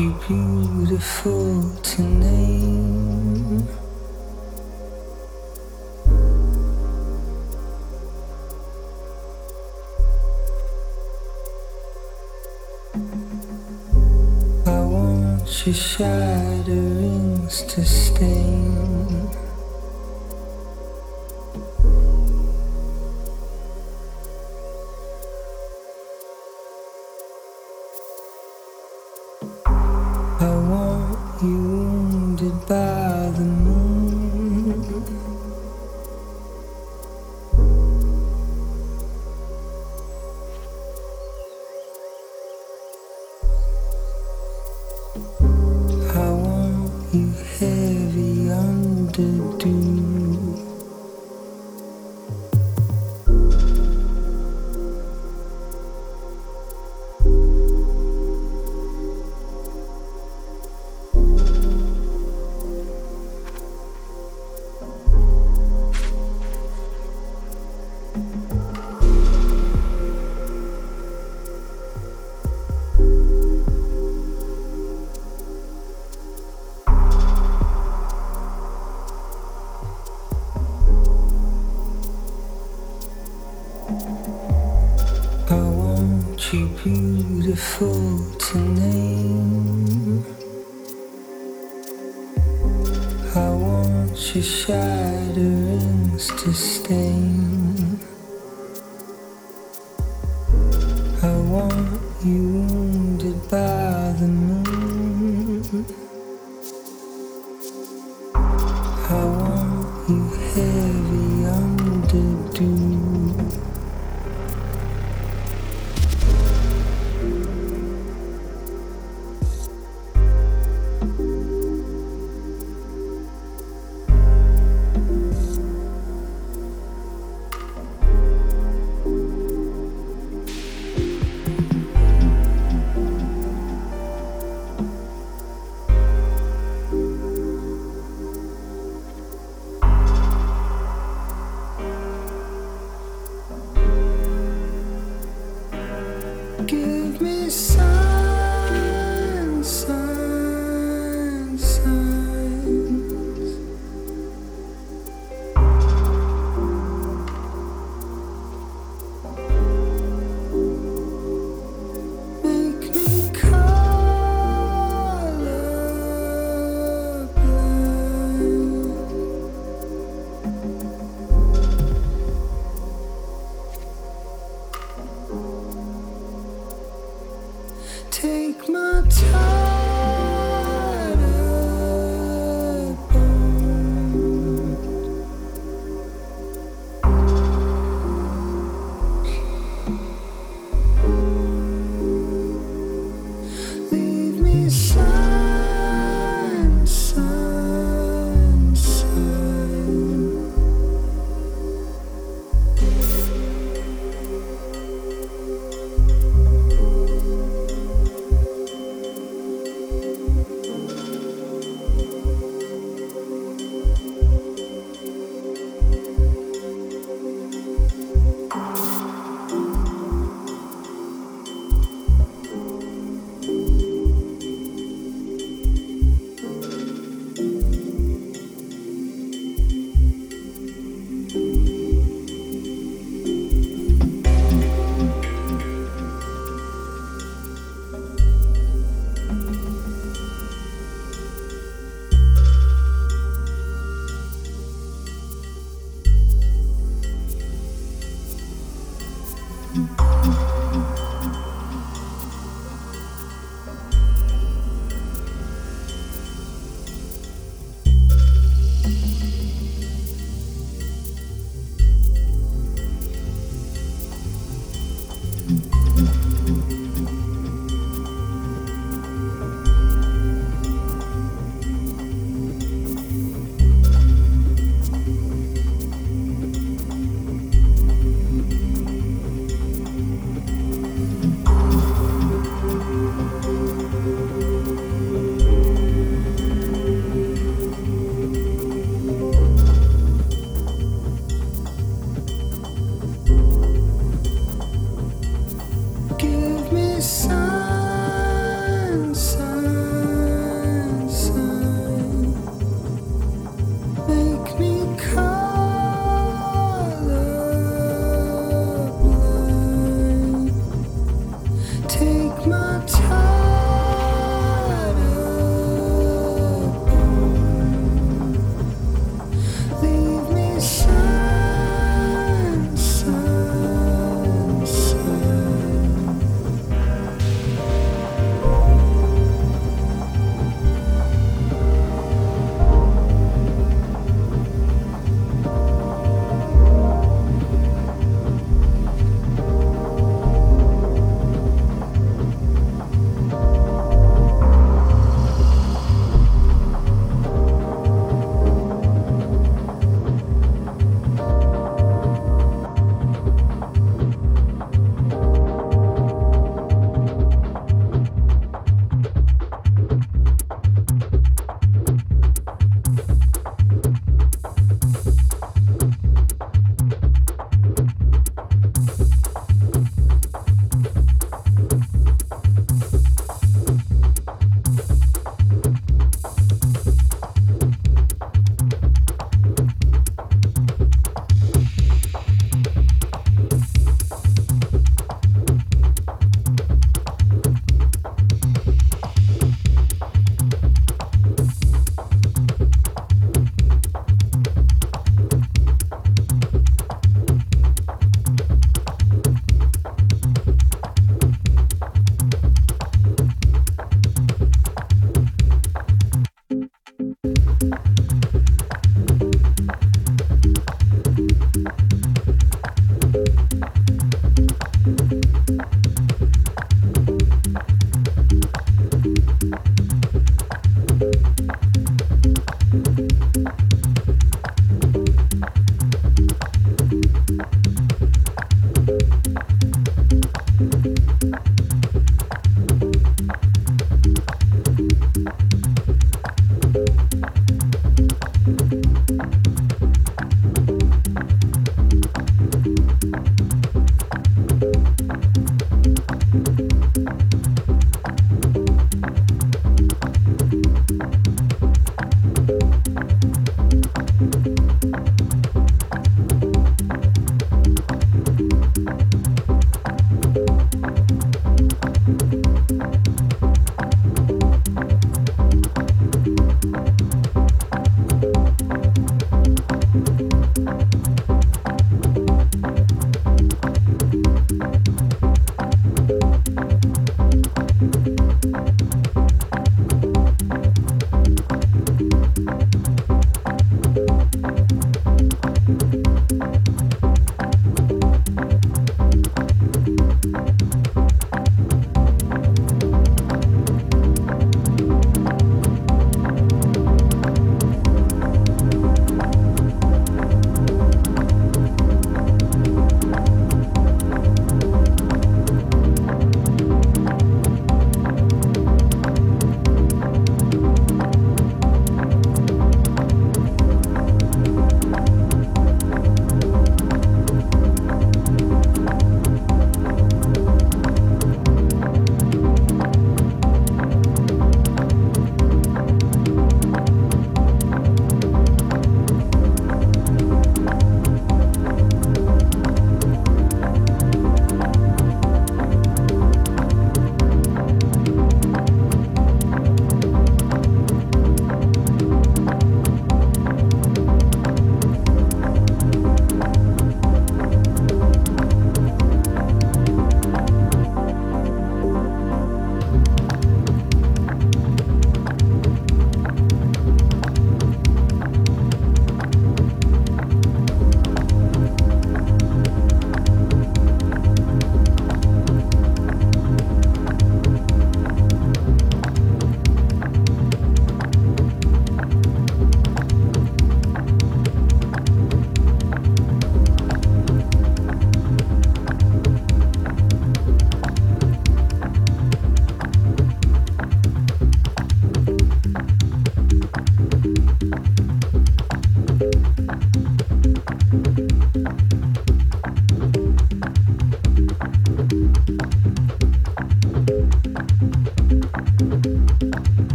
too beautiful to name. I want your shadowings to stain. You wounded by the moon. I want you heavy under dew. Too beautiful to name. I want your shadowings to stain. I want you wounded by the moon. I want you heavy under dew.